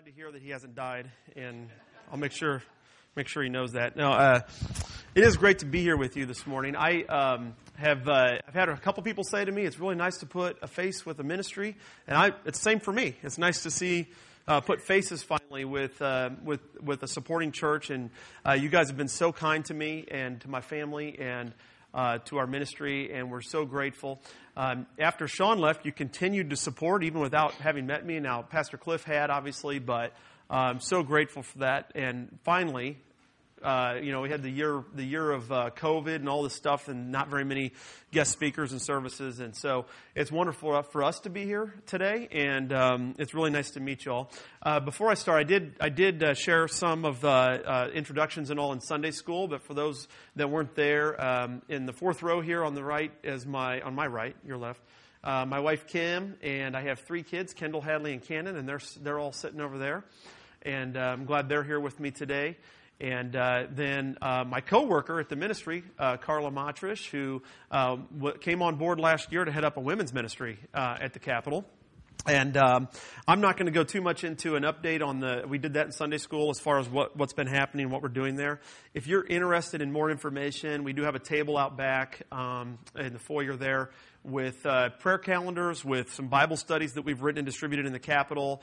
glad to hear that he hasn't died, and I'll make sure he knows that. Now, it is great to be here with you this morning. I've had a couple people say to me, it's really nice to put a face with a ministry, and it's the same for me. It's nice to see put faces finally with a supporting church, and you guys have been so kind to me and to my family and to our ministry, and we're so grateful. After Sean left, you continued to support even without having met me. Now, Pastor Cliff had, obviously, but I'm so grateful for that. And finally, we had the year of COVID and all this stuff, and not very many guest speakers and services. And so it's wonderful for us to be here today, and it's really nice to meet you all. Before I start, I did share some of the introductions and all in Sunday school. But for those that weren't there, in the fourth row here on the right is your left. My wife Kim, and I have three kids: Kendall, Hadley, and Cannon, and they're all sitting over there. And I'm glad they're here with me today. And then my co-worker at the ministry, Carla Matrish, who came on board last year to head up a women's ministry at the Capitol. And I'm not going to go too much into an update on we did that in Sunday school as far as what's been happening, what we're doing there. If you're interested in more information, we do have a table out back in the foyer there with prayer calendars, with some Bible studies that we've written and distributed in the Capitol.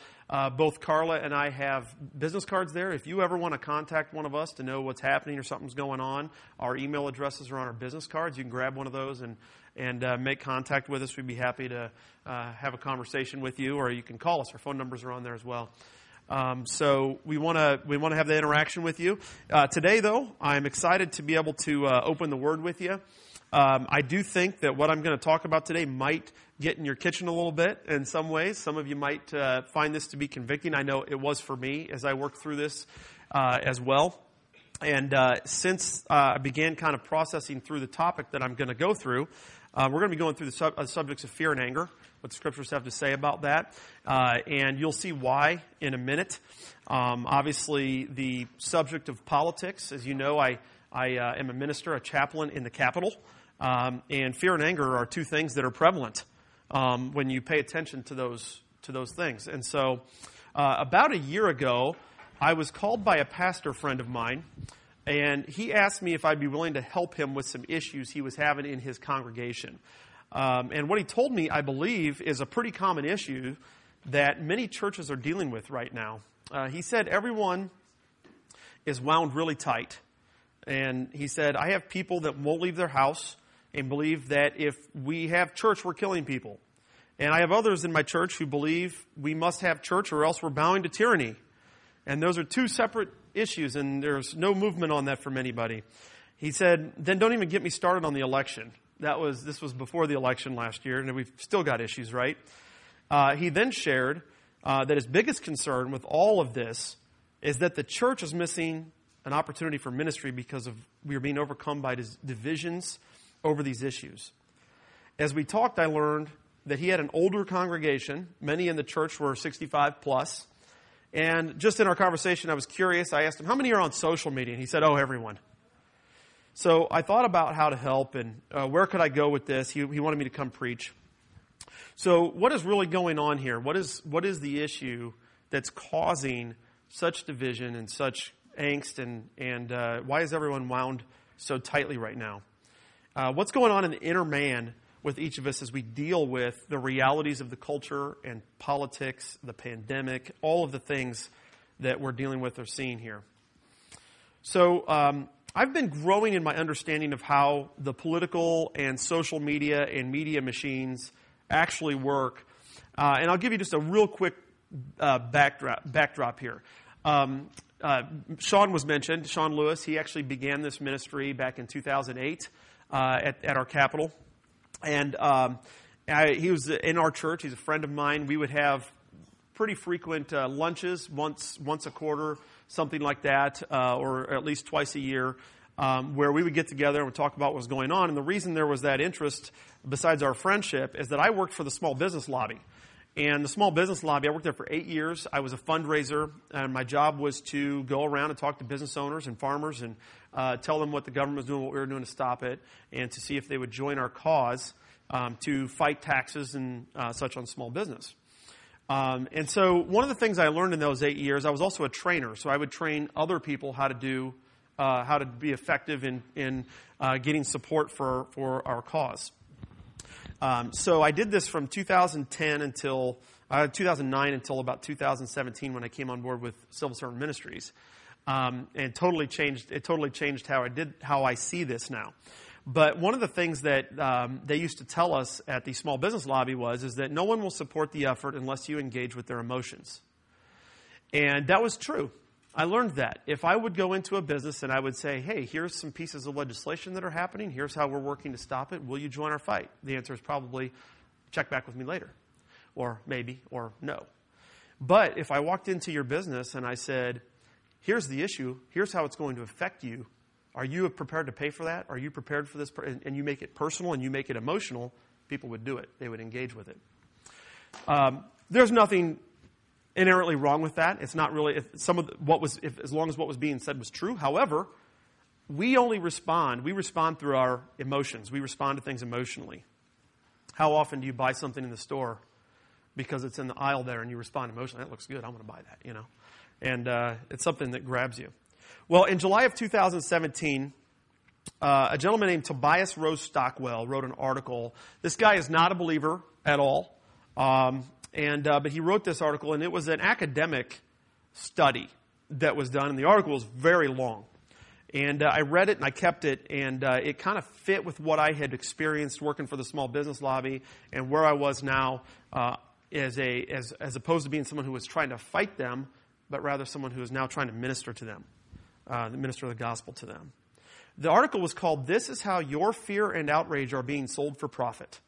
Both Carla and I have business cards there. If you ever want to contact one of us to know what's happening or something's going on, our email addresses are on our business cards. You can grab one of those and make contact with us. We'd be happy to have a conversation with you, or you can call us. Our phone numbers are on there as well. So we want to have the interaction with you. Today, though, I'm excited to be able to open the Word with you. I do think that what I'm going to talk about today might get in your kitchen a little bit in some ways. Some of you might find this to be convicting. I know it was for me as I worked through this as well. And since I began kind of processing through the topic that I'm going to go through, we're going to be going through the subjects of fear and anger, what the Scriptures have to say about that. And you'll see why in a minute. Obviously, the subject of politics, as you know, I am a minister, a chaplain in the Capitol. And fear and anger are two things that are prevalent when you pay attention to those things. And so about a year ago, I was called by a pastor friend of mine, and he asked me if I'd be willing to help him with some issues he was having in his congregation. And what he told me, I believe, is a pretty common issue that many churches are dealing with right now. He said everyone is wound really tight. And he said, I have people that won't leave their house and believe that if we have church, we're killing people. And I have others in my church who believe we must have church or else we're bowing to tyranny. And those are two separate issues, and there's no movement on that from anybody. He said, then don't even get me started on the election. This was before the election last year, and we've still got issues, right? He then shared that his biggest concern with all of this is that the church is missing an opportunity for ministry because we are being overcome by divisions over these issues. As we talked, I learned that he had an older congregation. Many in the church were 65 plus. And just in our conversation, I was curious. I asked him, how many are on social media? And he said, oh, everyone. So I thought about how to help and where could I go with this. He wanted me to come preach. So what is really going on here? What is the issue that's causing such division and such angst, and why is everyone wound so tightly right now? What's going on in the inner man with each of us as we deal with the realities of the culture and politics, the pandemic, all of the things that we're dealing with or seeing here? So I've been growing in my understanding of how the political and social media and media machines actually work. And I'll give you just a real quick backdrop here. Sean was mentioned, Sean Lewis. He actually began this ministry back in 2008 at our Capitol. And he was in our church. He's a friend of mine. We would have pretty frequent lunches, once a quarter, something like that, or at least twice a year, where we would get together and we'd talk about what was going on. And the reason there was that interest, besides our friendship, is that I worked for the Small Business Lobby. And the Small Business Lobby, I worked there for 8 years. I was a fundraiser, and my job was to go around and talk to business owners and farmers and tell them what the government was doing, what we were doing to stop it, and to see if they would join our cause to fight taxes and such on small business. And so one of the things I learned in those 8 years, I was also a trainer. So I would train other people how to do, how to be effective in getting support for our cause. So I did this from 2010 until 2009 until about 2017 when I came on board with Civil Servant Ministries, and totally changed how I see this now. But one of the things that they used to tell us at the Small Business Lobby is that no one will support the effort unless you engage with their emotions. And that was true. I learned that. If I would go into a business and I would say, hey, here's some pieces of legislation that are happening. Here's how we're working to stop it. Will you join our fight? The answer is probably check back with me later, or maybe, or no. But if I walked into your business and I said, here's the issue. Here's how it's going to affect you. Are you prepared to pay for that? Are you prepared for this? And you make it personal and you make it emotional, people would do it. They would engage with it. There's nothing inherently wrong with that. It's not really, as long as what was being said was true. However, we only respond. We respond through our emotions. We respond to things emotionally. How often do you buy something in the store because it's in the aisle there and you respond emotionally? That looks good. I'm going to buy that, And it's something that grabs you. Well, in July of 2017, a gentleman named Tobias Rose Stockwell wrote an article. This guy is not a believer at all, but he wrote this article, and it was an academic study that was done, and the article was very long. And I read it, and I kept it, and it kind of fit with what I had experienced working for the Small Business Lobby and where I was now as opposed to being someone who was trying to fight them, but rather someone who is now trying to minister to them. Minister the gospel to them. The article was called, "This is How Your Fear and Outrage Are Being Sold for Profit."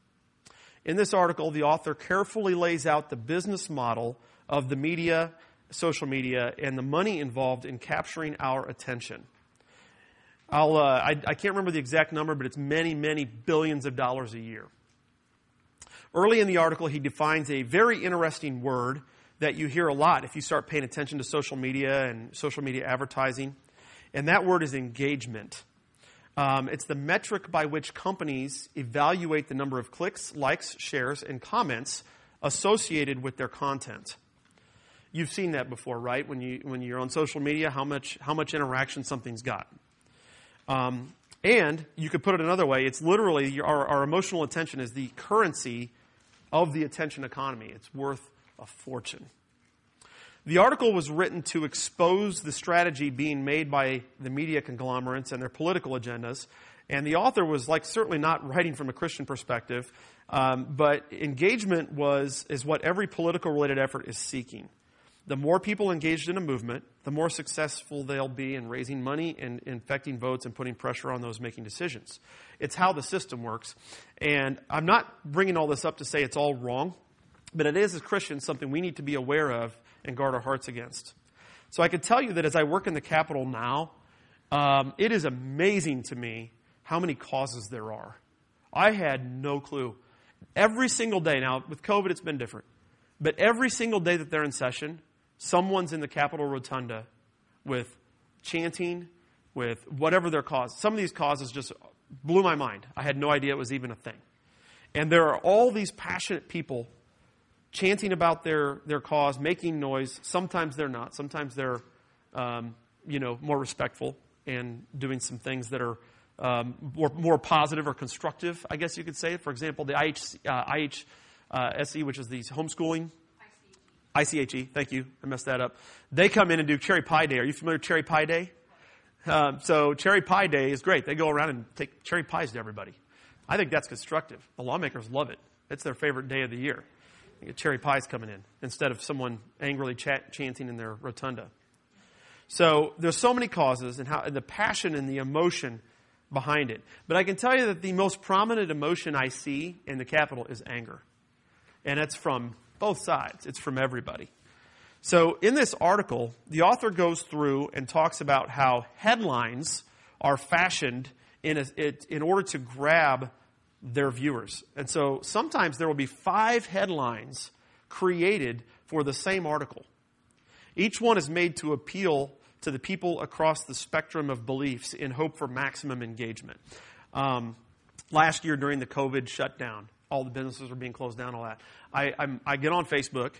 In this article, the author carefully lays out the business model of the media, social media, and the money involved in capturing our attention. I can't remember the exact number, but it's many, many billions of dollars a year. Early in the article, he defines a very interesting word that you hear a lot if you start paying attention to social media and social media advertising. And that word is engagement. It's the metric by which companies evaluate the number of clicks, likes, shares, and comments associated with their content. You've seen that before, right? When you're on social media, how much interaction something's got. And you could put it another way. It's literally our emotional attention is the currency of the attention economy. It's worth a fortune. The article was written to expose the strategy being made by the media conglomerates and their political agendas, and the author was certainly not writing from a Christian perspective, but engagement is what every political related effort is seeking. The more people engaged in a movement, the more successful they'll be in raising money and infecting votes and putting pressure on those making decisions. It's how the system works, and I'm not bringing all this up to say it's all wrong. But it is, as Christians, something we need to be aware of and guard our hearts against. So I can tell you that as I work in the Capitol now, it is amazing to me how many causes there are. I had no clue. Every single day, now with COVID it's been different, but every single day that they're in session, someone's in the Capitol Rotunda with chanting, with whatever their cause. Some of these causes just blew my mind. I had no idea it was even a thing. And there are all these passionate people chanting about their cause, making noise. Sometimes they're not. Sometimes they're, more respectful and doing some things that are more positive or constructive, I guess you could say. For example, the ICHE, which is these homeschooling. ICHE. Thank you. I messed that up. They come in and do Cherry Pie Day. Are you familiar with Cherry Pie Day? So Cherry Pie Day is great. They go around and take cherry pies to everybody. I think that's constructive. The lawmakers love it. It's their favorite day of the year. Cherry pies coming in instead of someone angrily chanting in their rotunda. So there's so many causes and the passion and the emotion behind it. But I can tell you that the most prominent emotion I see in the Capitol is anger. And it's from both sides. It's from everybody. So in this article, the author goes through and talks about how headlines are fashioned in order to grab their viewers. And so sometimes there will be 5 headlines created for the same article. Each one is made to appeal to the people across the spectrum of beliefs in hope for maximum engagement. Last year during the COVID shutdown, all the businesses were being closed down, all that. I get on Facebook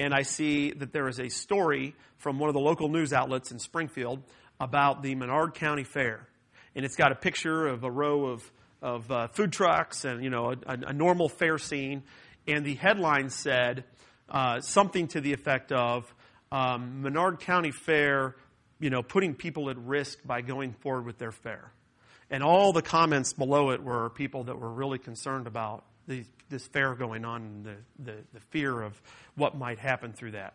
and I see that there is a story from one of the local news outlets in Springfield about the Menard County Fair. And it's got a picture of a row of food trucks and, you know, a normal fair scene. And the headline said something to the effect of Menard County Fair, you know, putting people at risk by going forward with their fair. And all the comments below it were people that were really concerned about this fair going on and the fear of what might happen through that.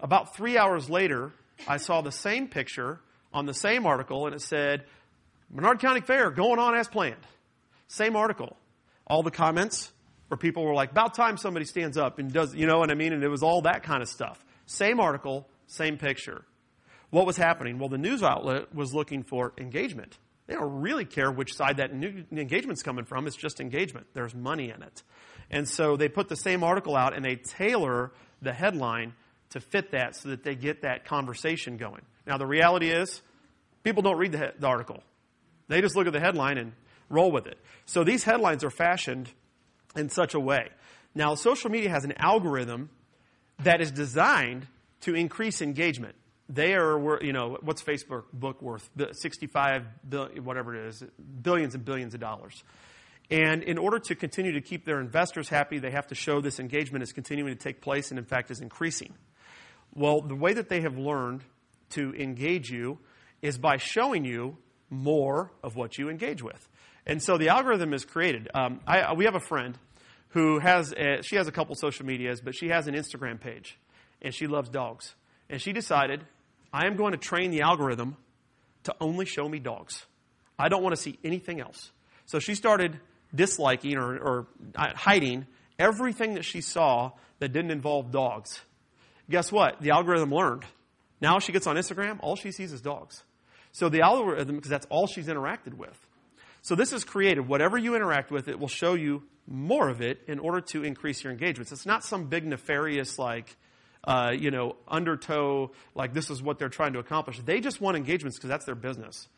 About 3 hours later, I saw the same picture on the same article, and it said, Menard County Fair going on as planned. Same article. All the comments where people were like, about time somebody stands up and does, you know what I mean? And it was all that kind of stuff. Same article, same picture. What was happening? Well, the news outlet was looking for engagement. They don't really care which side that new engagement's coming from. It's just engagement. There's money in it. And so they put the same article out, and they tailor the headline to fit that so that they get that conversation going. Now, the reality is people don't read the article. They just look at the headline and roll with it. So these headlines are fashioned in such a way. Now, social media has an algorithm that is designed to increase engagement. They are, you know, what's Facebook book worth? $65 billion, whatever it is, billions and billions of dollars. And in order to continue to keep their investors happy, they have to show this engagement is continuing to take place and, in fact, is increasing. Well, the way that they have learned to engage you is by showing you more of what you engage with. And so the algorithm is created. We have a friend who has a couple social medias, but she has an Instagram page, and she loves dogs. And she decided, I am going to train the algorithm to only show me dogs. I don't want to see anything else. So she started disliking or hiding everything that she saw that didn't involve dogs. Guess what? The algorithm learned. Now she gets on Instagram, all she sees is dogs. So the algorithm, because that's all she's interacted with. So this is creative. Whatever you interact with, it will show you more of it in order to increase your engagements. It's not some big nefarious undertow, like this is what they're trying to accomplish. They just want engagements because that's their business.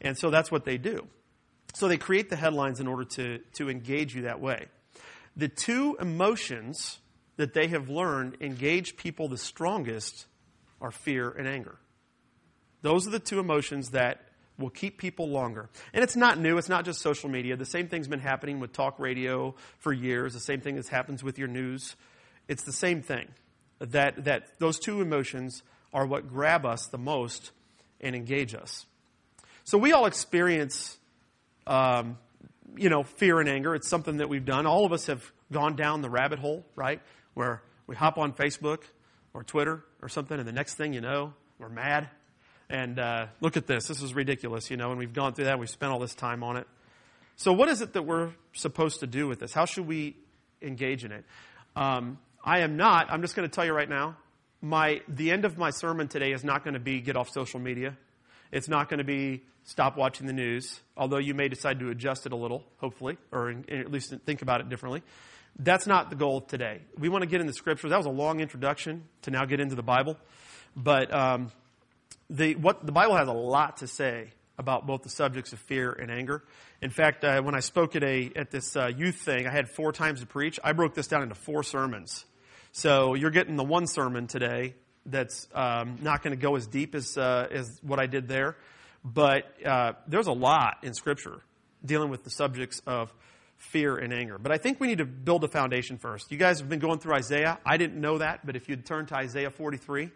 And so that's what they do. So they create the headlines in order to engage you that way. The two emotions that they have learned engage people the strongest are fear and anger. Those are the two emotions that will keep people longer. And it's not new. It's not just social media. The same thing's been happening with talk radio for years. The same thing that happens with your news. It's the same thing. That those two emotions are what grab us the most and engage us. So we all experience, fear and anger. It's something that we've done. All of us have gone down the rabbit hole, right, where we hop on Facebook or Twitter or something, and the next thing you know, we're mad. And look at this. This is ridiculous, you know, and we've gone through that. We've spent all this time on it. So what is it that we're supposed to do with this? How should we engage in it? I'm just going to tell you right now, the end of my sermon today is not going to be get off social media. It's not going to be stop watching the news, although you may decide to adjust it a little, hopefully, or at least think about it differently. That's not the goal today. We want to get into Scripture. That was a long introduction to now get into the Bible. But the Bible has a lot to say about both the subjects of fear and anger. In fact, when I spoke at this youth thing, I had 4 times to preach. I broke this down into 4 sermons. So you're getting the one sermon today that's not going to go as deep as what I did there. But there's a lot in Scripture dealing with the subjects of fear and anger. But I think we need to build a foundation first. You guys have been going through Isaiah. I didn't know that, but if you'd turn to Isaiah 43,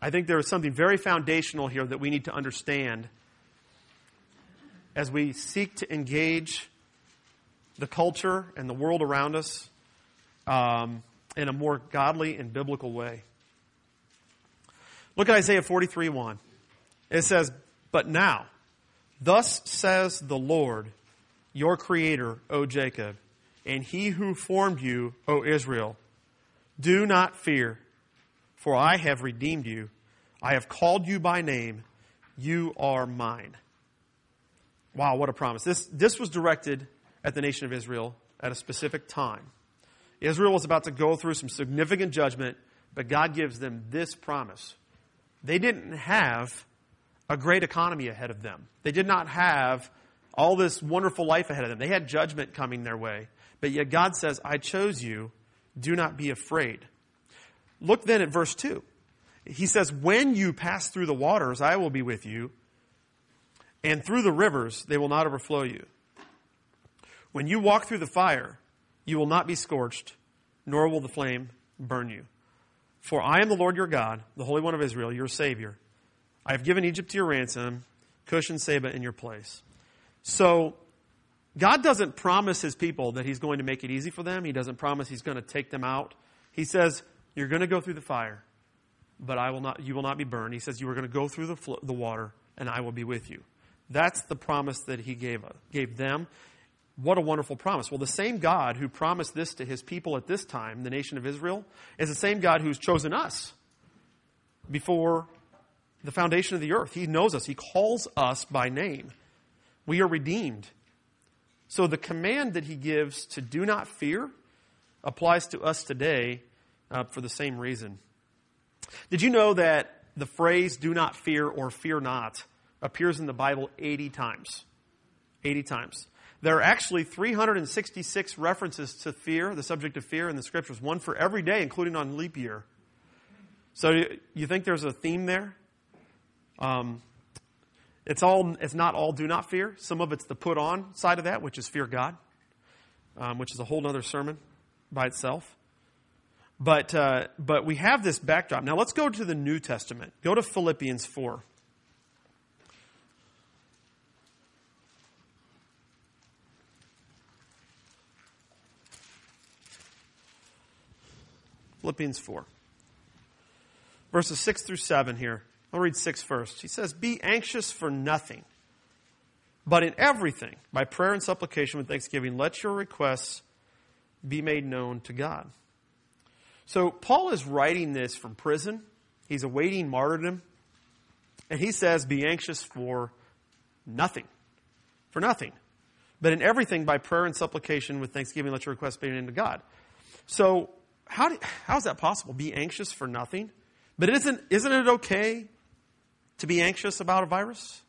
I think there is something very foundational here that we need to understand as we seek to engage the culture and the world around us in a more godly and biblical way. Look at Isaiah 43:1. It says, "But now, thus says the Lord, your Creator, O Jacob, and He who formed you, O Israel, do not fear, for I have redeemed you. I have called you by name. You are mine." Wow, what a promise. This was directed at the nation of Israel at a specific time. Israel was about to go through some significant judgment, but God gives them this promise. They didn't have a great economy ahead of them. They did not have all this wonderful life ahead of them. They had judgment coming their way. But yet God says, I chose you. Do not be afraid. Look then at verse 2. He says, when you pass through the waters, I will be with you, and through the rivers, they will not overflow you. When you walk through the fire, you will not be scorched, nor will the flame burn you. For I am the Lord your God, the Holy One of Israel, your Savior. I have given Egypt to your ransom, Cush and Seba in your place. So God doesn't promise his people that he's going to make it easy for them. He doesn't promise he's going to take them out. He says, you're going to go through the fire, but you will not be burned. He says, you are going to go through the water, and I will be with you. That's the promise that he gave them. What a wonderful promise. Well, the same God who promised this to his people at this time, the nation of Israel, is the same God who's chosen us before the foundation of the earth. He knows us. He calls us by name. We are redeemed. So the command that he gives to do not fear applies to us today for the same reason. Did you know that the phrase do not fear or fear not appears in the Bible 80 times? 80 times. There are actually 366 references to fear, the subject of fear in the Scriptures, one for every day, including on leap year. So you think there's a theme there? It's not all do not fear. Some of it's the put on side of that, which is fear God, which is a whole other sermon by itself. But we have this backdrop. Now let's go to the New Testament. Go to Philippians 4. Philippians 4, verses 6 through 7 here. I'll read 6 first. He says, be anxious for nothing, but in everything, by prayer and supplication with thanksgiving, let your requests be made known to God. So Paul is writing this from prison. He's awaiting martyrdom. And he says, be anxious for nothing. For nothing. But in everything, by prayer and supplication with thanksgiving, let your requests be made known to God. So how is that possible? Be anxious for nothing? But isn't it okay to be anxious about a virus?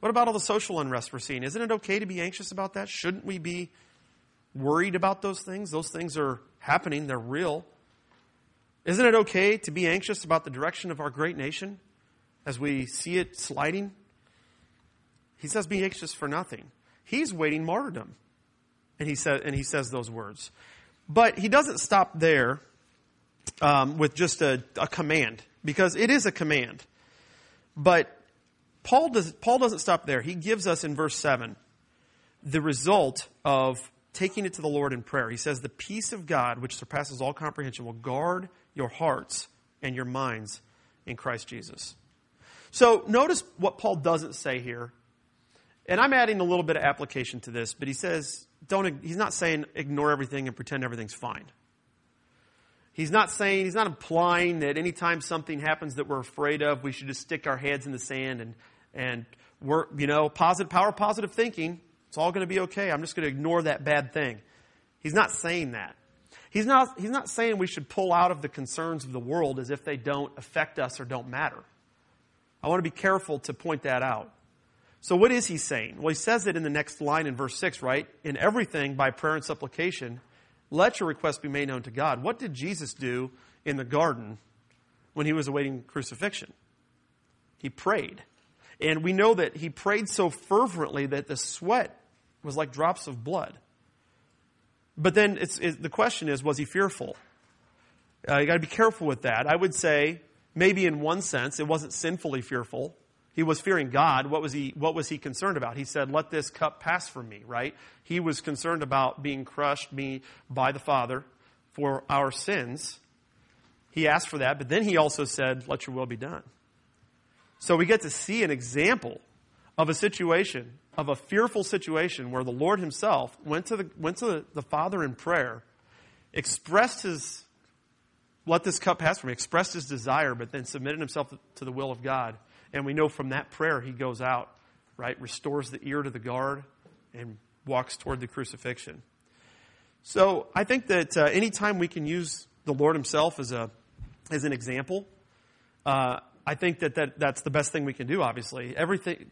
What about all the social unrest we're seeing? Isn't it okay to be anxious about that? Shouldn't we be worried about those things? Those things are happening. They're real. Isn't it okay to be anxious about the direction of our great nation as we see it sliding? He says, be anxious for nothing. He's waiting martyrdom. And he says those words. But he doesn't stop there with just a command, because it is a command. But Paul doesn't stop there. He gives us in verse 7 the result of taking it to the Lord in prayer. He says, the peace of God, which surpasses all comprehension, will guard your hearts and your minds in Christ Jesus. So notice what Paul doesn't say here. And I'm adding a little bit of application to this, but he says, he's not saying ignore everything and pretend everything's fine. He's not implying that anytime something happens that we're afraid of, we should just stick our heads in the sand and work, positive power, positive thinking. It's all going to be okay. I'm just going to ignore that bad thing. He's not saying that. He's not saying we should pull out of the concerns of the world as if they don't affect us or don't matter. I want to be careful to point that out. So what is he saying? Well, he says it in the next line in verse 6, right? In everything, by prayer and supplication, let your requests be made known to God. What did Jesus do in the garden when he was awaiting crucifixion? He prayed. And we know that he prayed so fervently that the sweat was like drops of blood. But then the question is, was he fearful? You got to be careful with that. I would say maybe in one sense it wasn't sinfully fearful. He was fearing God. What was he concerned about? He said, let this cup pass from me, right? He was concerned about being crushed by the Father for our sins. He asked for that, but then he also said, let your will be done. So we get to see an example of a situation, of a fearful situation where the Lord himself went to the Father in prayer, expressed his, let this cup pass from me, expressed his desire, but then submitted himself to the will of God. And we know from that prayer he goes out, right? Restores the ear to the guard and walks toward the crucifixion. So I think that anytime we can use the Lord himself as an example, I think that's the best thing we can do, obviously.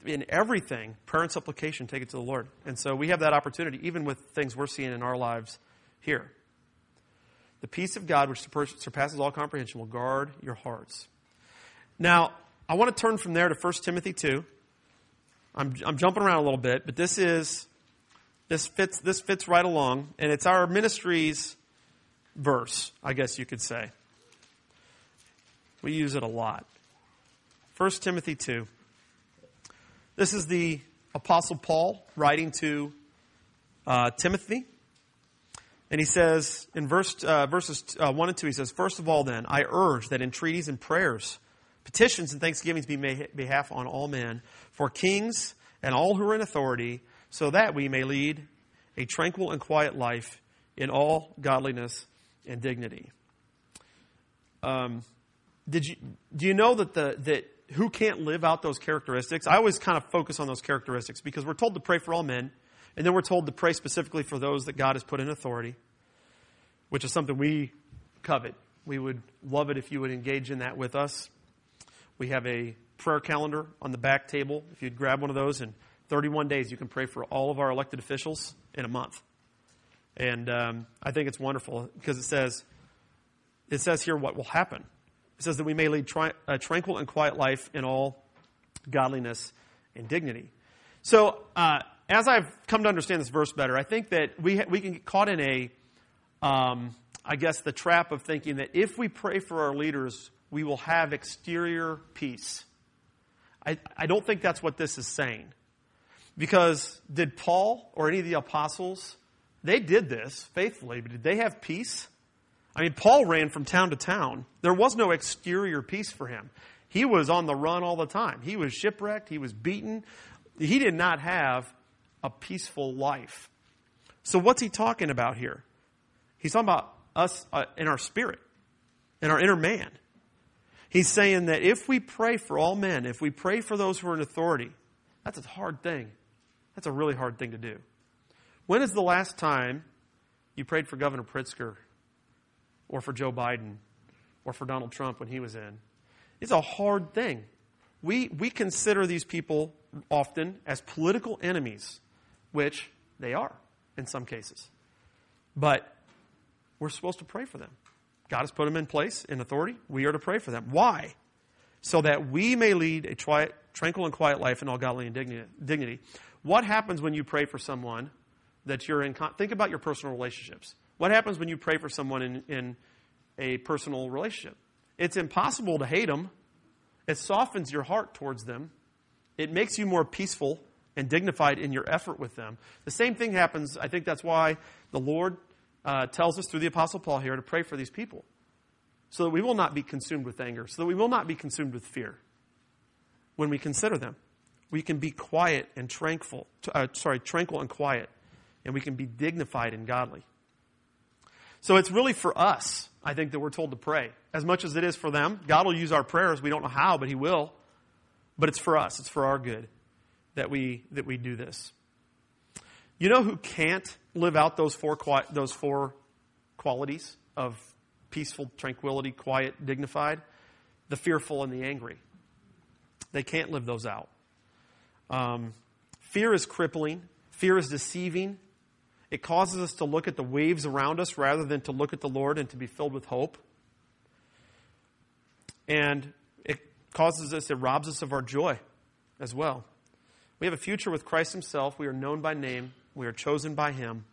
In everything, prayer and supplication, take it to the Lord. And so we have that opportunity even with things we're seeing in our lives here. The peace of God, which surpasses all comprehension, will guard your hearts. Now, I want to turn from there to 1 Timothy 2. I'm jumping around a little bit, but this fits right along, and it's our ministry's verse, I guess you could say. We use it a lot. 1 Timothy 2. This is the Apostle Paul writing to Timothy. And he says, in verses 1 and 2, he says, "First of all, then, I urge that entreaties and prayers, petitions and thanksgivings be made on behalf of all men, for kings and all who are in authority, so that we may lead a tranquil and quiet life in all godliness and dignity." Do you know that who can't live out those characteristics? I always kind of focus on those characteristics because we're told to pray for all men, and then we're told to pray specifically for those that God has put in authority, which is something we covet. We would love it if you would engage in that with us. We have a prayer calendar on the back table. If you'd grab one of those, in 31 days you can pray for all of our elected officials in a month. And I think it's wonderful because it says here what will happen. It says that we may lead a tranquil and quiet life in all godliness and dignity. So as I've come to understand this verse better, I think that we can get caught in the trap of thinking that if we pray for our leaders, we will have exterior peace. I don't think that's what this is saying. Because did Paul or any of the apostles, they did this faithfully, but did they have peace? I mean, Paul ran from town to town. There was no exterior peace for him. He was on the run all the time. He was shipwrecked. He was beaten. He did not have a peaceful life. So what's he talking about here? He's talking about us in our spirit, in our inner man. He's saying that if we pray for all men, if we pray for those who are in authority, that's a hard thing. That's a really hard thing to do. When is the last time you prayed for Governor Pritzker or for Joe Biden or for Donald Trump when he was in? It's a hard thing. We consider these people often as political enemies, which they are in some cases. But we're supposed to pray for them. God has put them in place, in authority. We are to pray for them. Why? So that we may lead a tranquil and quiet life in all godliness and dignity. What happens when you pray for someone that you're in... Think about your personal relationships. What happens when you pray for someone in a personal relationship? It's impossible to hate them. It softens your heart towards them. It makes you more peaceful and dignified in your effort with them. The same thing happens. I think that's why the Lord... tells us through the Apostle Paul here to pray for these people so that we will not be consumed with anger, so that we will not be consumed with fear. When we consider them, we can be quiet and tranquil and quiet, and we can be dignified and godly. So it's really for us, I think, that we're told to pray. As much as it is for them, God will use our prayers. We don't know how, but He will. But it's for us. It's for our good that we do this. You know who can't live out those four qualities of peaceful, tranquility, quiet, dignified? The fearful and the angry. They can't live those out. Fear is crippling. Fear is deceiving. It causes us to look at the waves around us rather than to look at the Lord and to be filled with hope. And it robs us of our joy as well. We have a future with Christ Himself. We are known by name. We are chosen by Him.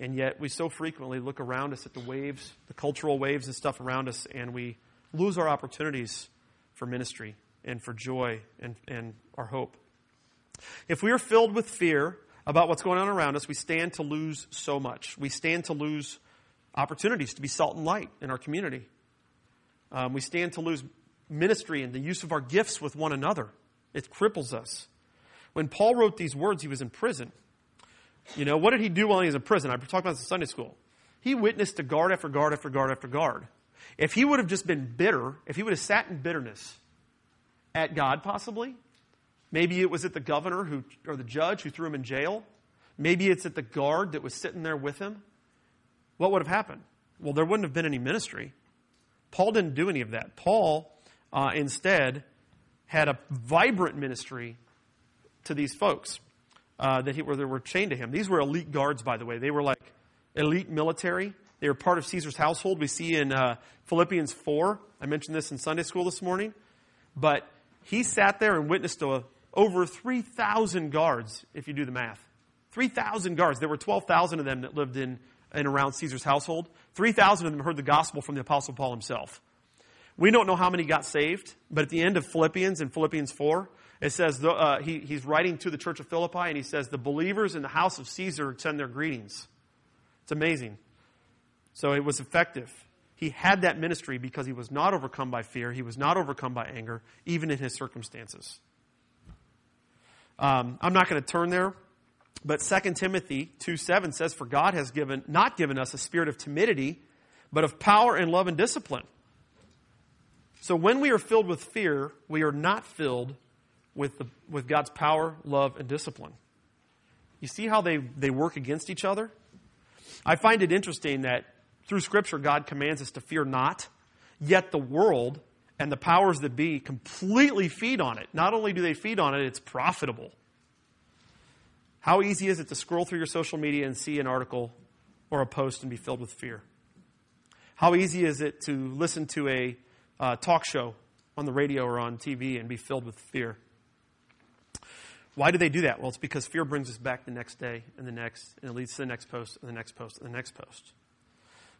And yet we so frequently look around us at the waves, the cultural waves and stuff around us, and we lose our opportunities for ministry and for joy and our hope. If we are filled with fear about what's going on around us, we stand to lose so much. We stand to lose opportunities to be salt and light in our community. We stand to lose ministry and the use of our gifts with one another. It cripples us. When Paul wrote these words, he was in prison. You know, what did he do while he was in prison? I talked about this in Sunday school. He witnessed to guard after guard after guard after guard. If he would have just been bitter, if he would have sat in bitterness at God possibly, maybe it was at the governor or the judge who threw him in jail, maybe it's at the guard that was sitting there with him, what would have happened? Well, there wouldn't have been any ministry. Paul didn't do any of that. Paul, instead, had a vibrant ministry to these folks that were chained to him. These were elite guards, by the way. They were like elite military. They were part of Caesar's household. We see in Philippians 4. I mentioned this in Sunday school this morning. But he sat there and witnessed to over 3,000 guards, if you do the math. 3,000 guards. There were 12,000 of them that lived in and around Caesar's household. 3,000 of them heard the gospel from the Apostle Paul himself. We don't know how many got saved, but at the end of Philippians, in Philippians 4, it says he's writing to the church of Philippi, and he says, the believers in the house of Caesar send their greetings. It's amazing. So it was effective. He had that ministry because he was not overcome by fear. He was not overcome by anger, even in his circumstances. I'm not going to turn there, but 2 Timothy 2:7 says, for God has not given us a spirit of timidity, but of power and love and discipline. So when we are filled with fear, we are not filled with God's power, love, and discipline. You see how they work against each other? I find it interesting that through Scripture, God commands us to fear not, yet the world and the powers that be completely feed on it. Not only do they feed on it, it's profitable. How easy is it to scroll through your social media and see an article or a post and be filled with fear? How easy is it to listen to a talk show on the radio or on TV and be filled with fear? Why do they do that? Well, it's because fear brings us back the next day and the next, and it leads to the next post and the next post and the next post.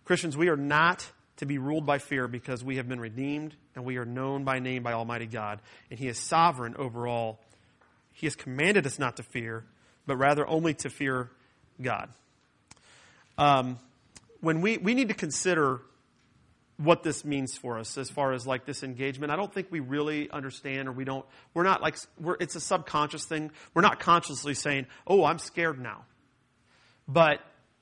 Christians, we are not to be ruled by fear because we have been redeemed and we are known by name by Almighty God, and He is sovereign over all. He has commanded us not to fear, but rather only to fear God. When we need to consider what this means for us as far as like this engagement. I don't think we really understand, or it's a subconscious thing. We're not consciously saying, oh, I'm scared now. But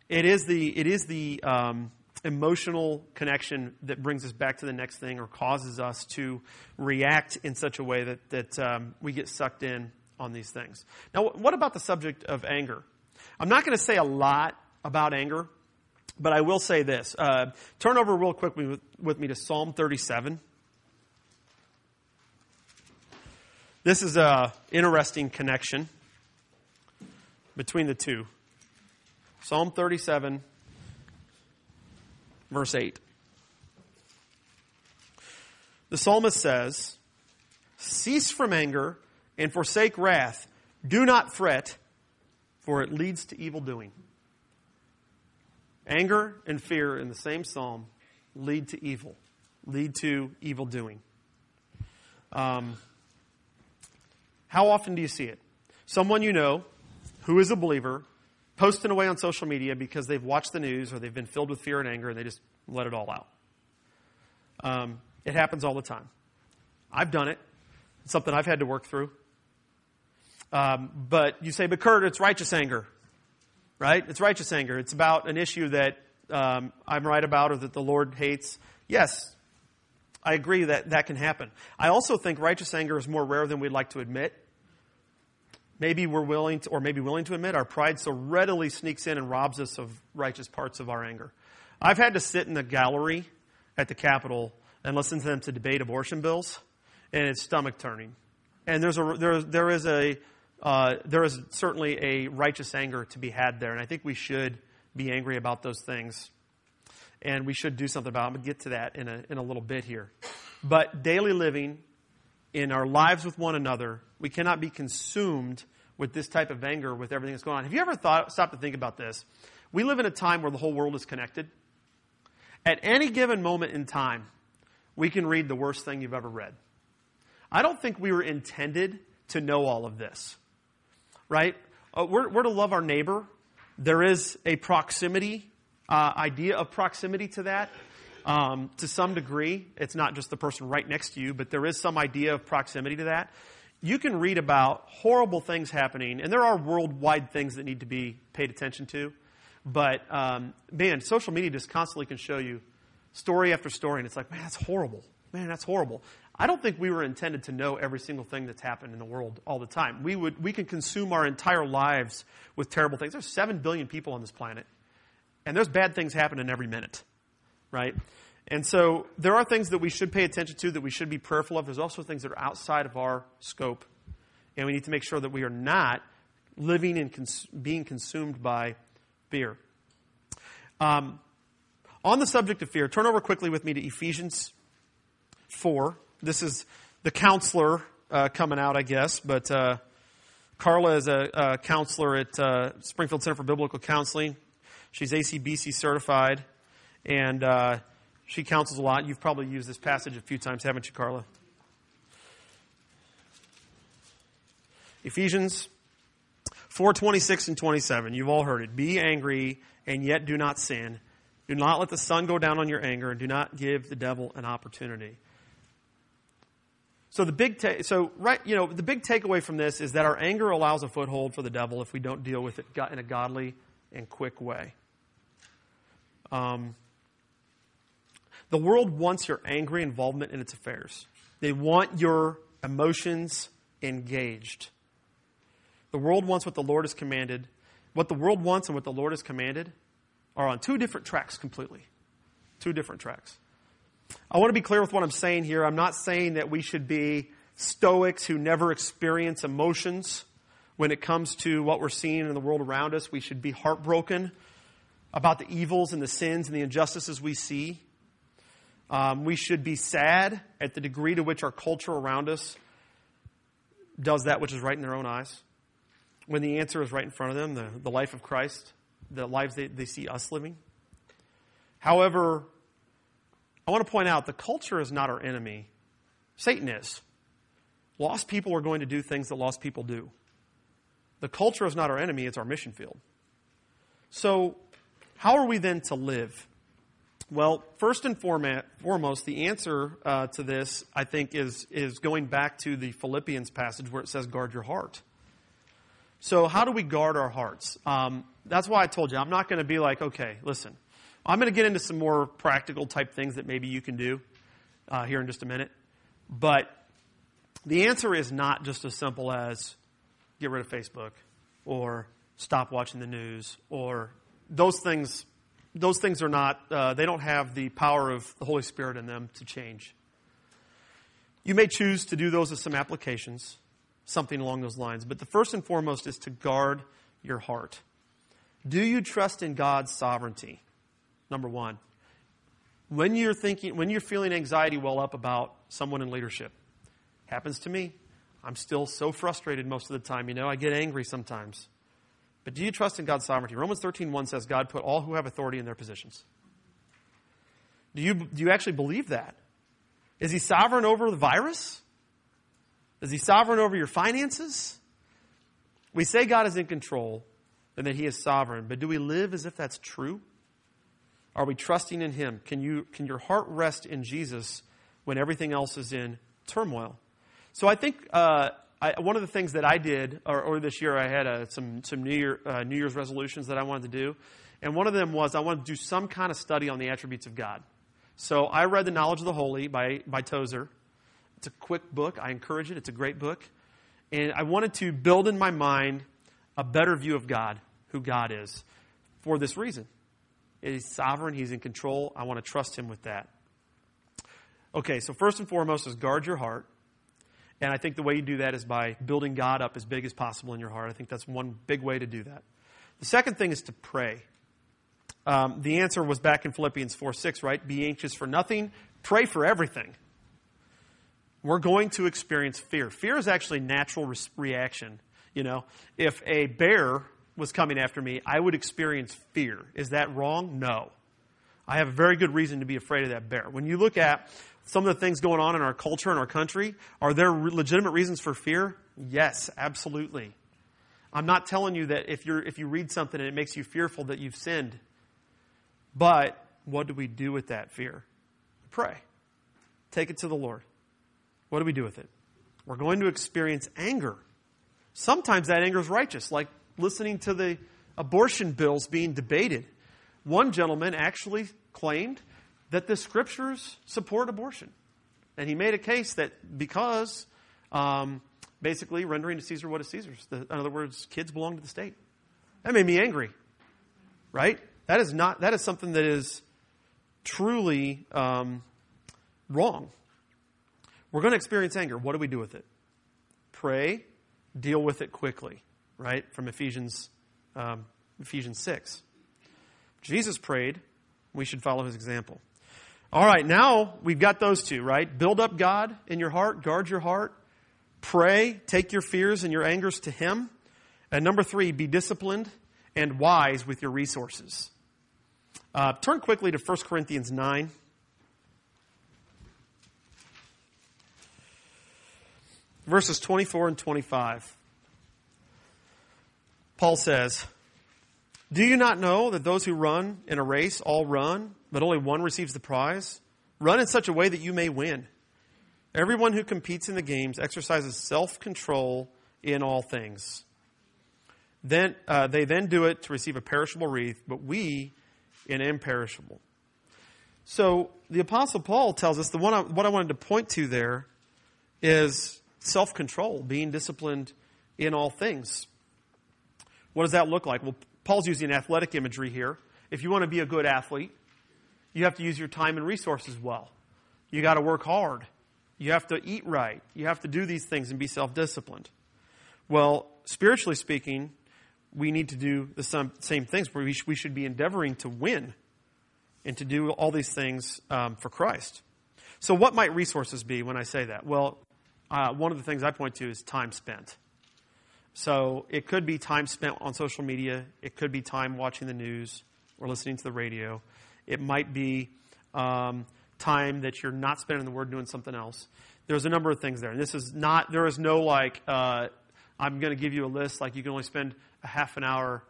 it is the emotional connection that brings us back to the next thing, or causes us to react in such a way that we get sucked in on these things. Now, what about the subject of anger? I'm not going to say a lot about anger, but I will say this. Turn over real quickly with me to Psalm 37. This is an interesting connection between the two. Psalm 37, verse 8. The psalmist says, cease from anger and forsake wrath. Do not fret, for it leads to evil doing. Anger and fear in the same psalm lead to evil doing. How often do you see it? Someone you know who is a believer posting away on social media because they've watched the news or they've been filled with fear and anger and they just let it all out. It happens all the time. I've done it. It's something I've had to work through. But you say, but Kurt, it's righteous anger. Right? It's righteous anger. It's about an issue that I'm right about, or that the Lord hates. Yes, I agree that that can happen. I also think righteous anger is more rare than we'd like to admit. Maybe we're willing to admit. Our pride so readily sneaks in and robs us of righteous parts of our anger. I've had to sit in the gallery at the Capitol and listen to them to debate abortion bills, and it's stomach turning. And there is certainly a righteous anger to be had there, and I think we should be angry about those things, and we should do something about it. I'm going to get to that in a little bit here. But daily living in our lives with one another, we cannot be consumed with this type of anger with everything that's going on. Have you ever stopped to think about this? We live in a time where the whole world is connected. At any given moment in time, we can read the worst thing you've ever read. I don't think we were intended to know all of this. Right? We're to love our neighbor. There is a proximity, idea of proximity to that. To some degree, it's not just the person right next to you, but there is some idea of proximity to that. You can read about horrible things happening, and there are worldwide things that need to be paid attention to. But, man, social media just constantly can show you story after story, and it's like, man, that's horrible. Man, that's horrible. I don't think we were intended to know every single thing that's happened in the world all the time. We can consume our entire lives with terrible things. There's 7 billion people on this planet, and there's bad things happening every minute, right? And so there are things that we should pay attention to, that we should be prayerful of. There's also things that are outside of our scope, and we need to make sure that we are not living and being consumed by fear. On the subject of fear, turn over quickly with me to Ephesians 4. This is the counselor coming out, I guess, but Carla is a counselor at Springfield Center for Biblical Counseling. She's ACBC certified, and she counsels a lot. You've probably used this passage a few times, haven't you, Carla? Ephesians 4:26 and 27. You've all heard it. Be angry and yet do not sin. Do not let the sun go down on your anger, and do not give the devil an opportunity. So the big takeaway from this is that our anger allows a foothold for the devil if we don't deal with it in a godly and quick way. The world wants your angry involvement in its affairs. They want your emotions engaged. The world wants what the Lord has commanded. What the world wants and what the Lord has commanded are on two different tracks completely. Two different tracks. I want to be clear with what I'm saying here. I'm not saying that we should be stoics who never experience emotions when it comes to what we're seeing in the world around us. We should be heartbroken about the evils and the sins and the injustices we see. We should be sad at the degree to which our culture around us does that which is right in their own eyes, when the answer is right in front of them, the life of Christ, the lives they see us living. However, I want to point out the culture is not our enemy. Satan is. Lost people are going to do things that lost people do. The culture is not our enemy. It's our mission field. So how are we then to live? Well, first and foremost, the answer to this, I think, is going back to the Philippians passage where it says, guard your heart. So how do we guard our hearts? That's why I told you, I'm not going to be like, okay, listen, I'm going to get into some more practical type things that maybe you can do here in just a minute. But the answer is not just as simple as get rid of Facebook or stop watching the news or those things. Those things are not, they don't have the power of the Holy Spirit in them to change. You may choose to do those as some applications, something along those lines. But the first and foremost is to guard your heart. Do you trust in God's sovereignty? Number one. When you're feeling anxiety well up about someone in leadership, happens to me. I'm still so frustrated most of the time. I get angry sometimes. But do you trust in God's sovereignty? Romans 13:1 says God put all who have authority in their positions. Do you actually believe that? Is he sovereign over the virus? Is he sovereign over your finances? We say God is in control and that he is sovereign, but do we live as if that's true? Are we trusting in him? Can your heart rest in Jesus when everything else is in turmoil? So I think one of the things that I did, or this year I had some New Year's resolutions that I wanted to do. And one of them was I wanted to do some kind of study on the attributes of God. So I read The Knowledge of the Holy by Tozer. It's a quick book. I encourage it. It's a great book. And I wanted to build in my mind a better view of God, who God is, for this reason. He's sovereign. He's in control. I want to trust him with that. Okay, so first and foremost is guard your heart. And I think the way you do that is by building God up as big as possible in your heart. I think that's one big way to do that. The second thing is to pray. The answer was back in Philippians 4:6, right? Be anxious for nothing. Pray for everything. We're going to experience fear. Fear is actually a natural reaction. If a bear was coming after me, I would experience fear. Is that wrong? No. I have a very good reason to be afraid of that bear. When you look at some of the things going on in our culture and our country, are there legitimate reasons for fear? Yes, absolutely. I'm not telling you that if you read something and it makes you fearful that you've sinned. But what do we do with that fear? Pray. Take it to the Lord. What do we do with it? We're going to experience anger. Sometimes that anger is righteous, like listening to the abortion bills being debated. One gentleman actually claimed that the scriptures support abortion. And he made a case that because basically rendering to Caesar what is Caesar's. In other words, kids belong to the state. That made me angry, right? That is something that is truly wrong. We're going to experience anger. What do we do with it? Pray, deal with it quickly, right? From Ephesians 6. Jesus prayed We should follow his example. All right, now we've got those two, right? Build up God in your heart. Guard your heart. Pray. Take your fears and your angers to him. And number three, be disciplined and wise with your resources. Turn quickly to 1 Corinthians 9. Verses 24 and 25. Paul says, "Do you not know that those who run in a race all run, but only one receives the prize? Run in such a way that you may win. Everyone who competes in the games exercises self-control in all things. Then they do it to receive a perishable wreath, but we an imperishable." So the Apostle Paul tells us what I wanted to point to there is self-control, being disciplined in all things. What does that look like? Well, Paul's using athletic imagery here. If you want to be a good athlete, you have to use your time and resources well. You got to work hard. You have to eat right. You have to do these things and be self-disciplined. Well, spiritually speaking, we need to do the same things. We should be endeavoring to win and to do all these things for Christ. So what might resources be when I say that? Well, one of the things I point to is time spent. So it could be time spent on social media. It could be time watching the news or listening to the radio. It might be time that you're not spending the Word doing something else. There's a number of things there. And this is not, there is no like, I'm going to give you a list like you can only spend a half an hour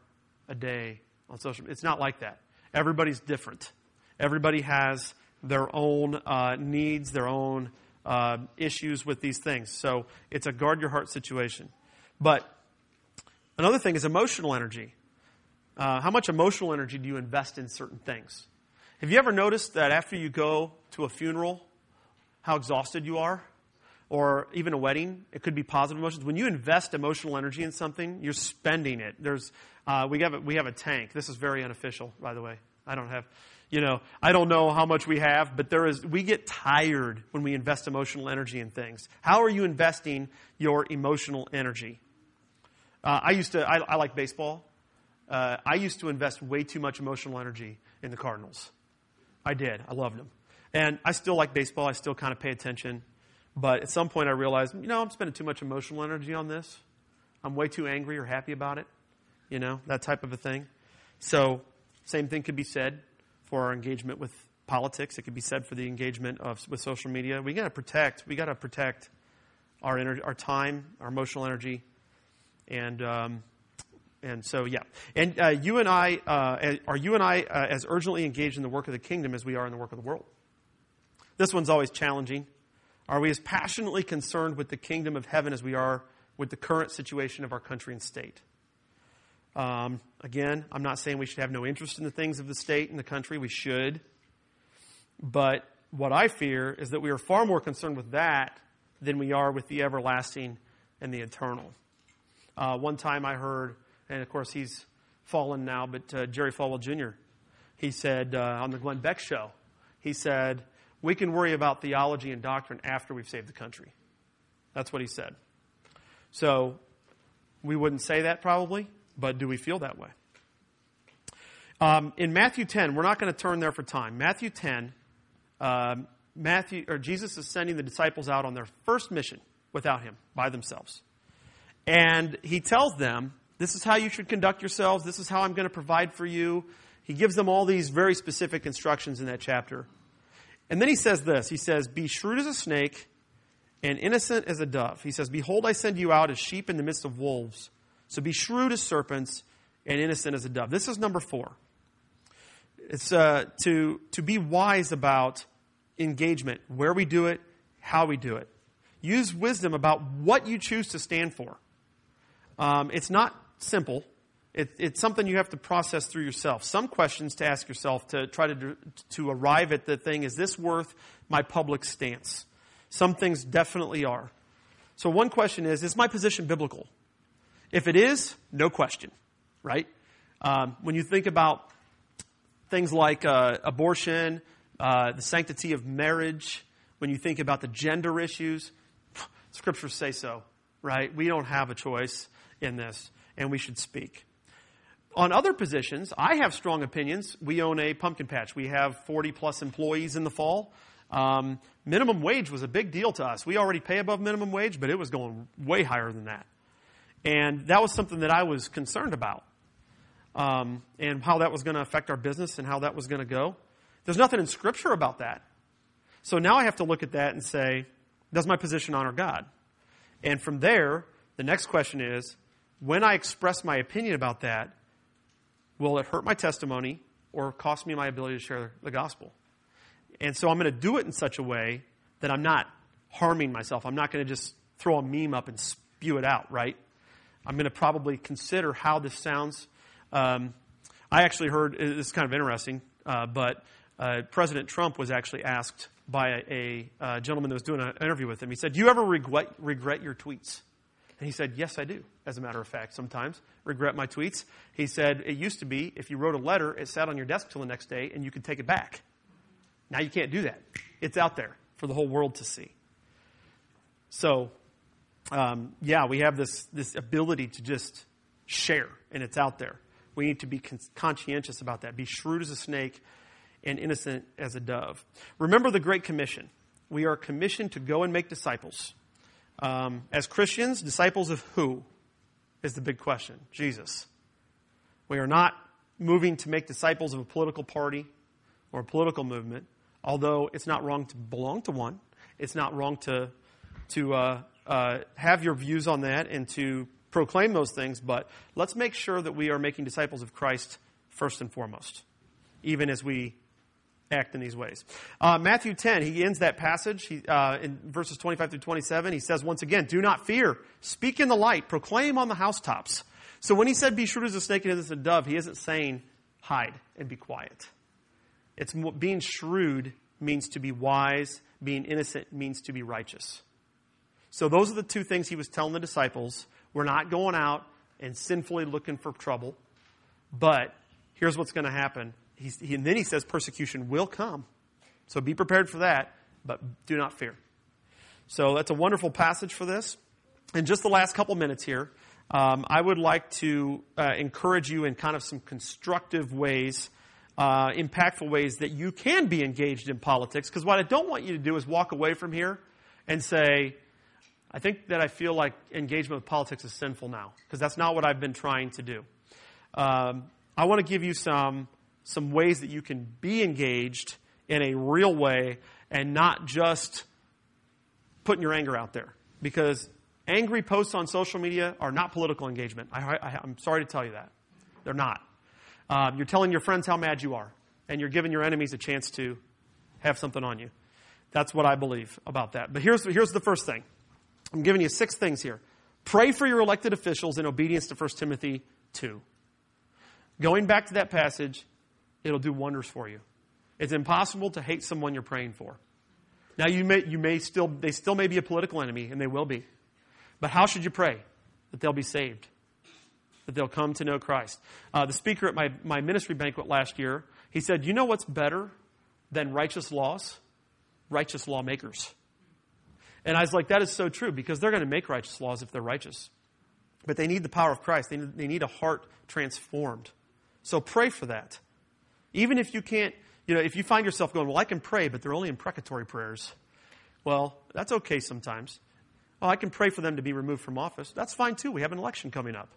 a day on social media. It's not like that. Everybody's different. Everybody has their own needs, their own issues with these things. So it's a guard your heart situation. But another thing is emotional energy. How much emotional energy do you invest in certain things? Have you ever noticed that after you go to a funeral, how exhausted you are? Or even a wedding, it could be positive emotions. When you invest emotional energy in something, you're spending it. There's we have a tank. This is very unofficial, by the way. I don't know how much we have, but we get tired when we invest emotional energy in things. How are you investing your emotional energy? I like baseball. I used to invest way too much emotional energy in the Cardinals. I did. I loved them. And I still like baseball. I still kind of pay attention. But at some point I realized, I'm spending too much emotional energy on this. I'm way too angry or happy about it, that type of a thing. So same thing could be said for our engagement with politics. It could be said for the engagement with social media. We got to protect our energy, our time, our emotional energy. And you and I as urgently engaged in the work of the kingdom as we are in the work of the world? This one's always challenging. Are we as passionately concerned with the kingdom of heaven as we are with the current situation of our country and state? Again, I'm not saying we should have no interest in the things of the state and the country. We should. But what I fear is that we are far more concerned with that than we are with the everlasting and the eternal. One time I heard, and of course he's fallen now, but Jerry Falwell Jr., he said on the Glenn Beck show, he said, "We can worry about theology and doctrine after we've saved the country." That's what he said. So we wouldn't say that probably, but do we feel that way? In Matthew 10, we're not going to turn there for time. Matthew 10, Jesus is sending the disciples out on their first mission without him, by themselves. And he tells them, this is how you should conduct yourselves. This is how I'm going to provide for you. He gives them all these very specific instructions in that chapter. And then he says this. He says, "Be shrewd as a snake and innocent as a dove." He says, "Behold, I send you out as sheep in the midst of wolves. So be shrewd as serpents and innocent as a dove." This is number 4. It's to be wise about engagement, where we do it, how we do it. Use wisdom about what you choose to stand for. It's not simple. It's something you have to process through yourself. Some questions to ask yourself to try to arrive at the thing, is this worth my public stance? Some things definitely are. So one question is my position biblical? If it is, no question, right? When you think about things like abortion, the sanctity of marriage, when you think about the gender issues, scriptures say so, right? We don't have a choice in this, and we should speak. On other positions, I have strong opinions. We own a pumpkin patch. We have 40-plus employees in the fall. Minimum wage was a big deal to us. We already pay above minimum wage, but it was going way higher than that. And that was something that I was concerned about, and how that was going to affect our business and how that was going to go. There's nothing in Scripture about that. So now I have to look at that and say, does my position honor God? And from there, the next question is, when I express my opinion about that, will it hurt my testimony or cost me my ability to share the gospel? And so I'm going to do it in such a way that I'm not harming myself. I'm not going to just throw a meme up and spew it out, right? I'm going to probably consider how this sounds. I actually heard, it's kind of interesting, but President Trump was actually asked by a gentleman that was doing an interview with him. He said, do you ever regret your tweets? And he said, yes, I do. As a matter of fact, sometimes regret my tweets. He said, it used to be if you wrote a letter, it sat on your desk till the next day and you could take it back. Now you can't do that. It's out there for the whole world to see. So, we have this ability to just share, and it's out there. We need to be conscientious about that. Be shrewd as a snake and innocent as a dove. Remember the Great Commission. We are commissioned to go and make disciples. As Christians, disciples of who is the big question? Jesus. We are not moving to make disciples of a political party or a political movement, although it's not wrong to belong to one. It's not wrong to have your views on that and to proclaim those things, but let's make sure that we are making disciples of Christ first and foremost, even as we act in these ways. Matthew 10, he ends that passage in verses 25 through 27. He says, once again, do not fear. Speak in the light. Proclaim on the housetops. So when he said, be shrewd as a snake and innocent as a dove, he isn't saying hide and be quiet. It's being shrewd means to be wise. Being innocent means to be righteous. So those are the two things he was telling the disciples. We're not going out and sinfully looking for trouble. But here's what's going to happen. And then he says persecution will come. So be prepared for that, but do not fear. So that's a wonderful passage for this. In just the last couple minutes here, I would like to encourage you in kind of some constructive ways, impactful ways that you can be engaged in politics. Because what I don't want you to do is walk away from here and say, I think that I feel like engagement with politics is sinful now. Because that's not what I've been trying to do. I want to give you some ways that you can be engaged in a real way and not just putting your anger out there. Because angry posts on social media are not political engagement. I'm sorry to tell you that. They're not. You're telling your friends how mad you are, and you're giving your enemies a chance to have something on you. That's what I believe about that. But here's the first thing. I'm giving you 6 things here. Pray for your elected officials in obedience to 1 Timothy 2. Going back to that passage, it'll do wonders for you. It's impossible to hate someone you're praying for. Now, they still may be a political enemy, and they will be. But how should you pray? That they'll be saved. That they'll come to know Christ. The speaker at my ministry banquet last year, he said, you know what's better than righteous laws? Righteous lawmakers. And I was like, that is so true, because they're going to make righteous laws if they're righteous. But they need the power of Christ. They need a heart transformed. So pray for that. Even if you can't, if you find yourself going, well, I can pray, but they're only imprecatory prayers. Well, that's okay sometimes. Oh, I can pray for them to be removed from office. That's fine too. We have an election coming up,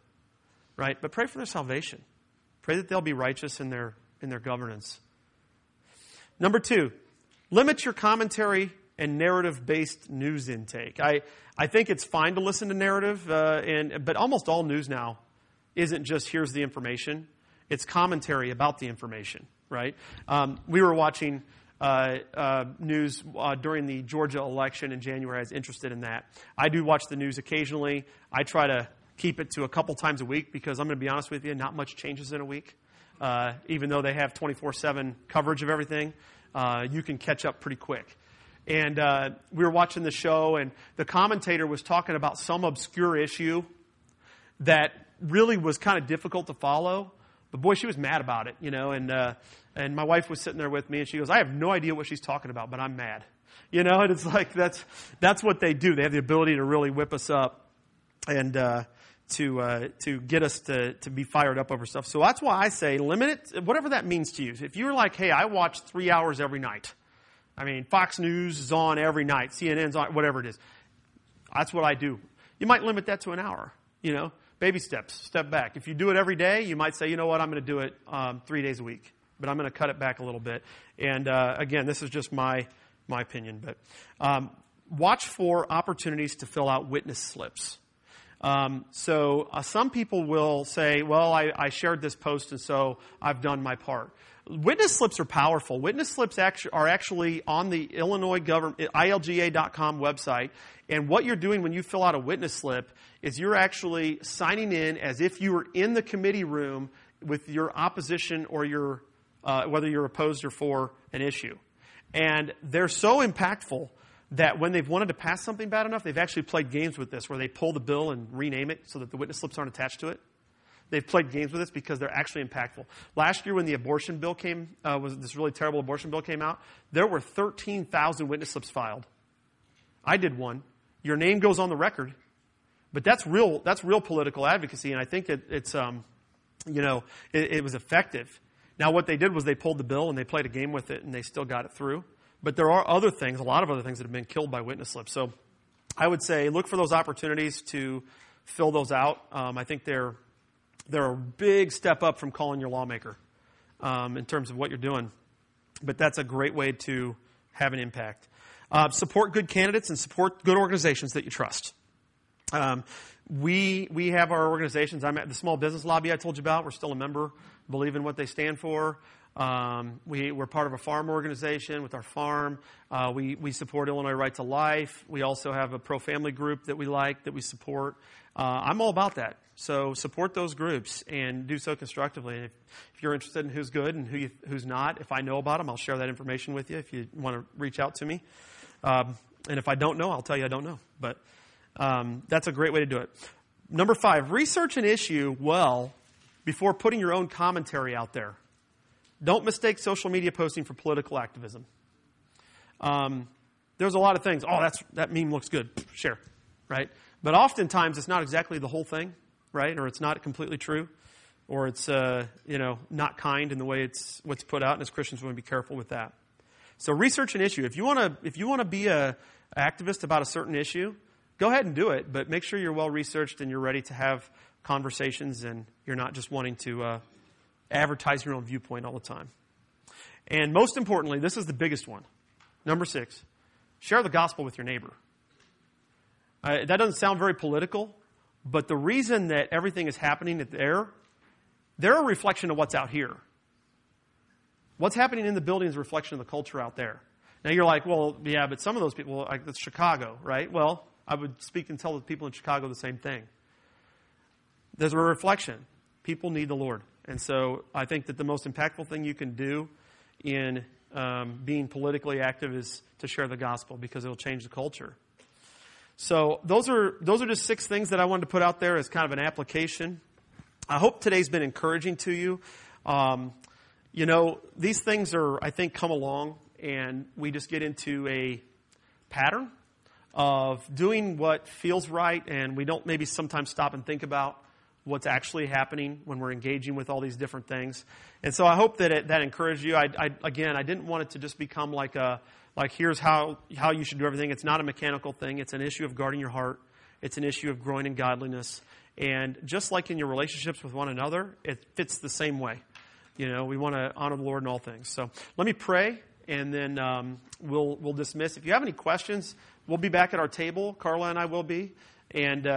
right? But pray for their salvation. Pray that they'll be righteous in their governance. Number 2, limit your commentary and narrative-based news intake. I think it's fine to listen to narrative, but almost all news now isn't just here's the information. It's commentary about the information, right? We were watching news during the Georgia election in January. I was interested in that. I do watch the news occasionally. I try to keep it to a couple times a week because I'm going to be honest with you, not much changes in a week. Even though they have 24/7 coverage of everything, you can catch up pretty quick. And we were watching the show, and the commentator was talking about some obscure issue that really was kind of difficult to follow. But boy, she was mad about it, and my wife was sitting there with me, and she goes, I have no idea what she's talking about, but I'm mad. And it's like, that's what they do. They have the ability to really whip us up and to get us to be fired up over stuff. So that's why I say limit it, whatever that means to you. If you're like, hey, I watch 3 hours every night. I mean, Fox News is on every night. CNN's on, whatever it is. That's what I do. You might limit that to an hour, you know. Baby steps, step back. If you do it every day, you might say, you know what, I'm going to do it 3 days a week. But I'm going to cut it back a little bit. And again, this is just my opinion. But watch for opportunities to fill out witness slips. So some people will say, well, I shared this post and so I've done my part. Witness slips are powerful. Witness slips are actually on the Illinois government, ilga.com website. And what you're doing when you fill out a witness slip is you're actually signing in as if you were in the committee room with your opposition or your whether you're opposed or for an issue. And they're so impactful that when they've wanted to pass something bad enough, they've actually played games with this where they pull the bill and rename it so that the witness slips aren't attached to it. They've played games with this because they're actually impactful. Last year when the abortion bill this really terrible abortion bill came out, there were 13,000 witness slips filed. I did one. Your name goes on the record. But that's real political advocacy, and I think it was effective. Now what they did was they pulled the bill and they played a game with it and they still got it through. But there are other things, a lot of other things that have been killed by witness slips. So I would say look for those opportunities to fill those out. I think they're a big step up from calling your lawmaker in terms of what you're doing. But that's a great way to have an impact. Support good candidates and support good organizations that you trust. We have our organizations. I'm at the Small Business Lobby I told you about. We're still a member, believe in what they stand for. We're part of a farm organization with our farm. We support Illinois Right to Life. We also have a pro-family group that we like, that we support. I'm all about that. So support those groups and do so constructively. And if you're interested in who's good and who's not, if I know about them, I'll share that information with you if you want to reach out to me. And if I don't know, I'll tell you I don't know. But that's a great way to do it. Number 5, research an issue well before putting your own commentary out there. Don't mistake social media posting for political activism. There's a lot of things. Oh, that meme looks good. Share, right? But oftentimes it's not exactly the whole thing, right? Or it's not completely true, or it's not kind in the way it's what's put out. And as Christians, we want to be careful with that. So research an issue. If you want to be an activist about a certain issue, go ahead and do it. But make sure you're well researched and you're ready to have conversations, and you're not just wanting to advertise your own viewpoint all the time. And most importantly, this is the biggest one. Number 6, share the gospel with your neighbor. That doesn't sound very political, but the reason that everything is happening they're a reflection of what's out here. What's happening in the building is a reflection of the culture out there. Now you're like, well, yeah, but some of those people, like that's Chicago, right? Well, I would speak and tell the people in Chicago the same thing. There's a reflection. People need the Lord. And so I think that the most impactful thing you can do in being politically active is to share the gospel, because it'll change the culture. So those are just 6 things that I wanted to put out there as kind of an application. I hope today's been encouraging to you. These things are, I think, come along, and we just get into a pattern of doing what feels right, and we don't maybe sometimes stop and think about what's actually happening when we're engaging with all these different things. And so I hope that that encouraged you. I didn't want it to just become like here's how you should do everything. It's not a mechanical thing. It's an issue of guarding your heart. It's an issue of growing in godliness. And just like in your relationships with one another, it fits the same way. We want to honor the Lord in all things. So let me pray, and then we'll dismiss. If you have any questions, we'll be back at our table. Carla and I will be. And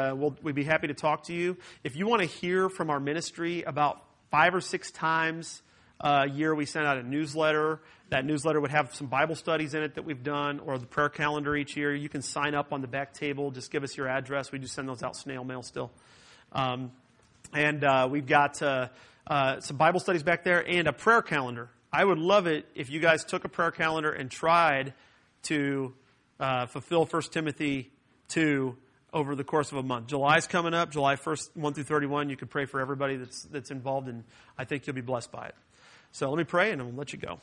we'd be happy to talk to you. If you want to hear from our ministry, about 5 or 6 times a year we send out a newsletter. That newsletter would have some Bible studies in it that we've done, or the prayer calendar each year. You can sign up on the back table. Just give us your address. We do send those out snail mail still. And we've got some Bible studies back there and a prayer calendar. I would love it if you guys took a prayer calendar and tried to fulfill 1 Timothy 2 over the course of a month. July's coming up, July 1st, 1 through 31. You can pray for everybody that's involved, and I think you'll be blessed by it. So let me pray, and I'll let you go.